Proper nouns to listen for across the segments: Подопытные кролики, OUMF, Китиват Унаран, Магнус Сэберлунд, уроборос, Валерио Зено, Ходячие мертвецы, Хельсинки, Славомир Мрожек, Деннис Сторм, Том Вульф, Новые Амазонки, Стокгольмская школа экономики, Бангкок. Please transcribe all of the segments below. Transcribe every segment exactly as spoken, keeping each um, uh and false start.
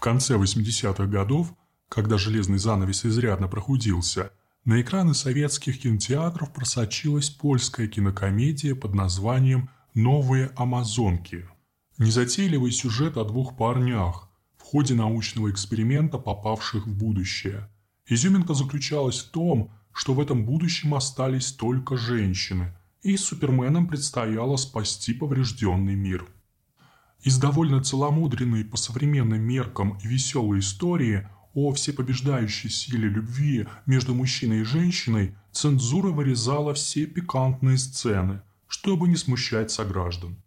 В конце восьмидесятых годов, когда железный занавес изрядно прохудился, на экраны советских кинотеатров просочилась польская кинокомедия под названием «Новые Амазонки». Незатейливый сюжет о двух парнях, в ходе научного эксперимента попавших в будущее. Изюминка заключалась в том, что в этом будущем остались только женщины, и суперменам предстояло спасти поврежденный мир. Из довольно целомудренной по современным меркам и веселой истории о всепобеждающей силе любви между мужчиной и женщиной цензура вырезала все пикантные сцены, чтобы не смущать сограждан.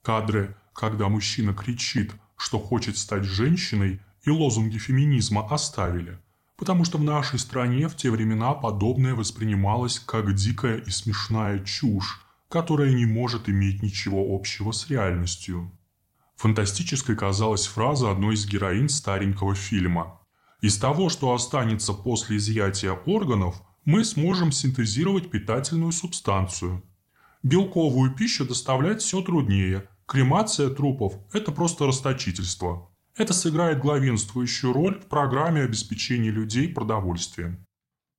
Кадры, когда мужчина кричит, что хочет стать женщиной, и лозунги феминизма оставили, потому что в нашей стране в те времена подобное воспринималось как дикая и смешная чушь, которая не может иметь ничего общего с реальностью. Фантастической казалась фраза одной из героинь старенького фильма: «Из того, что останется после изъятия органов, мы сможем синтезировать питательную субстанцию. Белковую пищу доставлять все труднее. Кремация трупов – это просто расточительство. Это сыграет главенствующую роль в программе обеспечения людей продовольствием».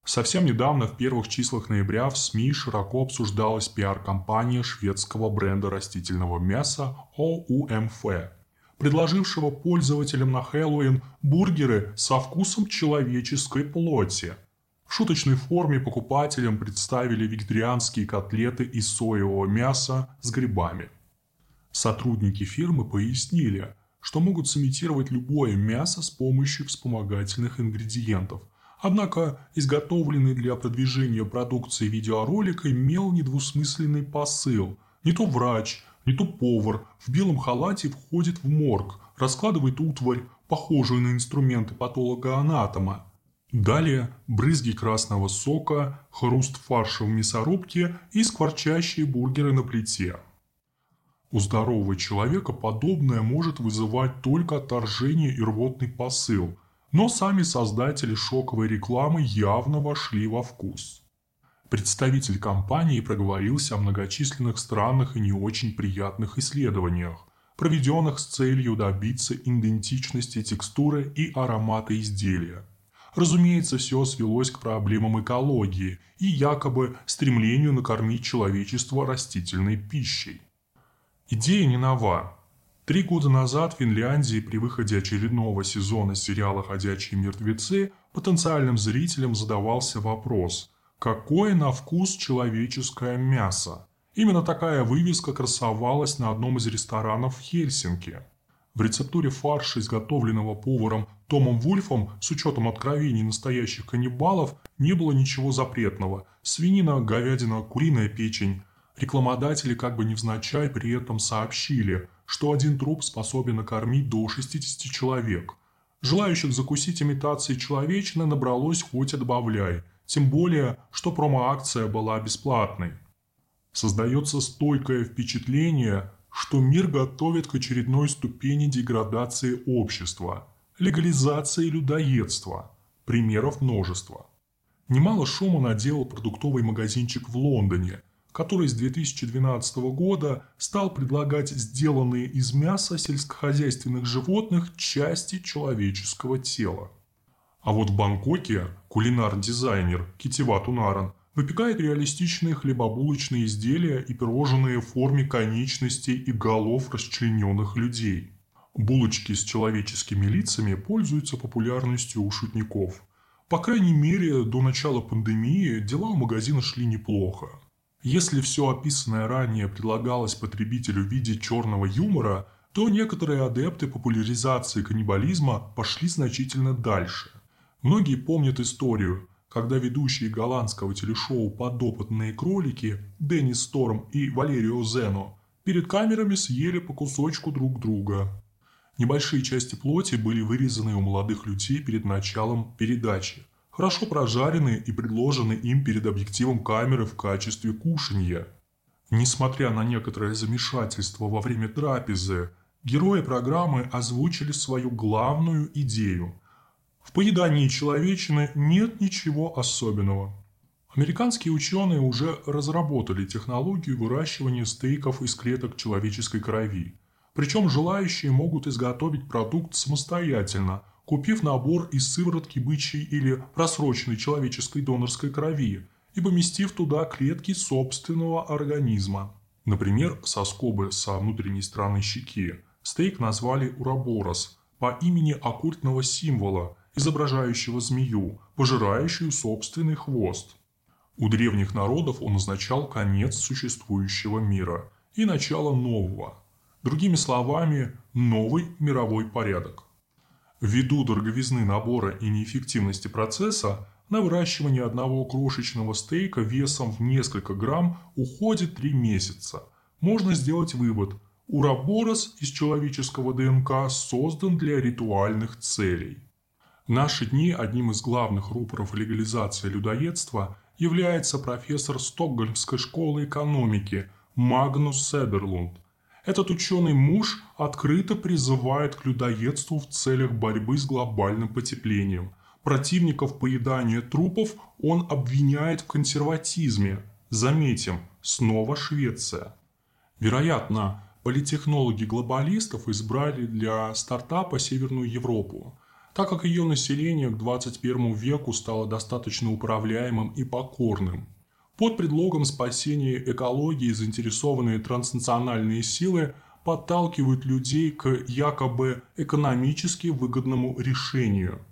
Совсем недавно, в первых числах ноября, в СМИ широко обсуждалась пиар-компания шведского бренда растительного мяса о у эм эф, предложившего пользователям на Хэллоуин бургеры со вкусом человеческой плоти. В шуточной форме покупателям представили вегетарианские котлеты из соевого мяса с грибами. Сотрудники фирмы пояснили, что могут сымитировать любое мясо с помощью вспомогательных ингредиентов. Однако изготовленный для продвижения продукции видеоролик имел недвусмысленный посыл. Не то врач, не то повар в белом халате входит в морг, раскладывает утварь, похожую на инструменты патолога-анатома. Далее брызги красного сока, хруст фарша в мясорубке и скворчащие бургеры на плите. У здорового человека подобное может вызывать только отторжение и рвотный посыл, но сами создатели шоковой рекламы явно вошли во вкус. Представитель компании проговорился о многочисленных странных и не очень приятных исследованиях, проведенных с целью добиться идентичности текстуры и аромата изделия. Разумеется, все свелось к проблемам экологии и якобы стремлению накормить человечество растительной пищей. Идея не нова. Три года назад в Финляндии при выходе очередного сезона сериала «Ходячие мертвецы» потенциальным зрителям задавался вопрос: какое на вкус человеческое мясо? Именно такая вывеска красовалась на одном из ресторанов в Хельсинки. В рецептуре фарша, изготовленного поваром Томом Вульфом, с учетом откровений настоящих каннибалов, не было ничего запретного: свинина, говядина, куриная печень. Рекламодатели как бы невзначай при этом сообщили, что один труп способен накормить до шестидесяти человек. Желающих закусить имитацией человечины набралось хоть и добавляй, тем более, что промо-акция была бесплатной. Создается стойкое впечатление, что мир готовит к очередной ступени деградации общества, легализации людоедства. Примеров множество. Немало шума наделал продуктовый магазинчик в Лондоне, который с две тысячи двенадцатого года стал предлагать сделанные из мяса сельскохозяйственных животных части человеческого тела. А вот в Бангкоке кулинар-дизайнер Китиват Унаран выпекает реалистичные хлебобулочные изделия и пирожные в форме конечностей и голов расчлененных людей. Булочки с человеческими лицами пользуются популярностью у шутников. По крайней мере, до начала пандемии дела у магазина шли неплохо. Если все описанное ранее предлагалось потребителю в виде черного юмора, то некоторые адепты популяризации каннибализма пошли значительно дальше. Многие помнят историю, когда ведущие голландского телешоу «Подопытные кролики» Деннис Сторм и Валерио Зено перед камерами съели по кусочку друг друга. Небольшие части плоти были вырезаны у молодых людей перед началом передачи, хорошо прожарены и предложены им перед объективом камеры в качестве кушанья. Несмотря на некоторое замешательство во время трапезы, герои программы озвучили свою главную идею: в поедании человечины нет ничего особенного. Американские ученые уже разработали технологию выращивания стейков из клеток человеческой крови. Причем желающие могут изготовить продукт самостоятельно, купив набор из сыворотки бычьей или просроченной человеческой донорской крови и поместив туда клетки собственного организма. Например, соскобы со внутренней стороны щеки. Стейк назвали уроборос по имени оккультного символа, изображающего змею, пожирающую собственный хвост. У древних народов он означал конец существующего мира и начало нового. Другими словами, новый мировой порядок. Ввиду дороговизны набора и неэффективности процесса, на выращивание одного крошечного стейка весом в несколько грамм уходит три месяца. Можно сделать вывод: уроборос из человеческого ДНК создан для ритуальных целей. В наши дни одним из главных рупоров легализации людоедства является профессор Стокгольмской школы экономики Магнус Сэберлунд. Этот ученый муж открыто призывает к людоедству в целях борьбы с глобальным потеплением. Противников поедания трупов он обвиняет в консерватизме. Заметим, снова Швеция. Вероятно, политтехнологи глобалистов избрали для стартапа Северную Европу, так как ее население к двадцать первому веку стало достаточно управляемым и покорным. Под предлогом спасения экологии заинтересованные транснациональные силы подталкивают людей к якобы экономически выгодному решению.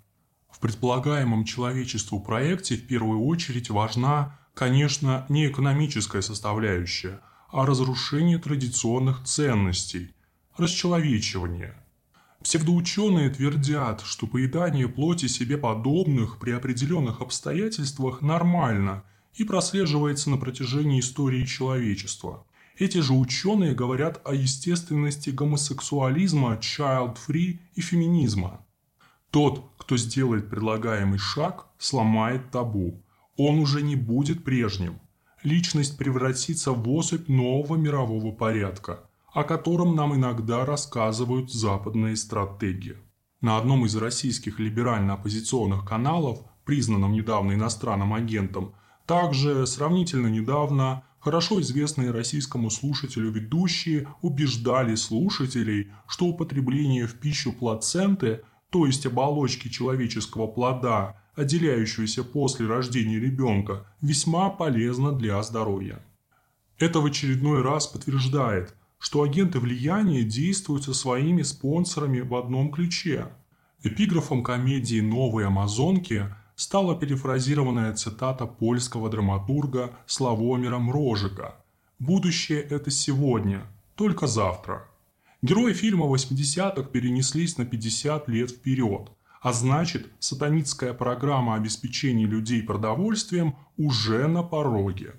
В предполагаемом человечеству проекте в первую очередь важна, конечно, не экономическая составляющая, а разрушение традиционных ценностей, расчеловечивание. Псевдоученые твердят, что поедание плоти себе подобных при определенных обстоятельствах нормально и прослеживается на протяжении истории человечества. Эти же ученые говорят о естественности гомосексуализма, child-free и феминизма. Тот, кто сделает предлагаемый шаг, сломает табу. Он уже не будет прежним. Личность превратится в особь нового мирового порядка, о котором нам иногда рассказывают западные стратегии. На одном из российских либерально-оппозиционных каналов, признанном недавно иностранным агентом, также сравнительно недавно хорошо известные российскому слушателю ведущие убеждали слушателей, что употребление в пищу плаценты, то есть оболочки человеческого плода, отделяющуюся после рождения ребенка, весьма полезно для здоровья. Это в очередной раз подтверждает, что агенты влияния действуют со своими спонсорами в одном ключе. Эпиграфом комедии «Новые Амазонки» стала перефразированная цитата польского драматурга Славомира Мрожека: «Будущее – это сегодня, только завтра». Герои фильма восьмидесятых перенеслись на пятьдесят лет вперед, а значит, сатанинская программа обеспечения людей продовольствием уже на пороге.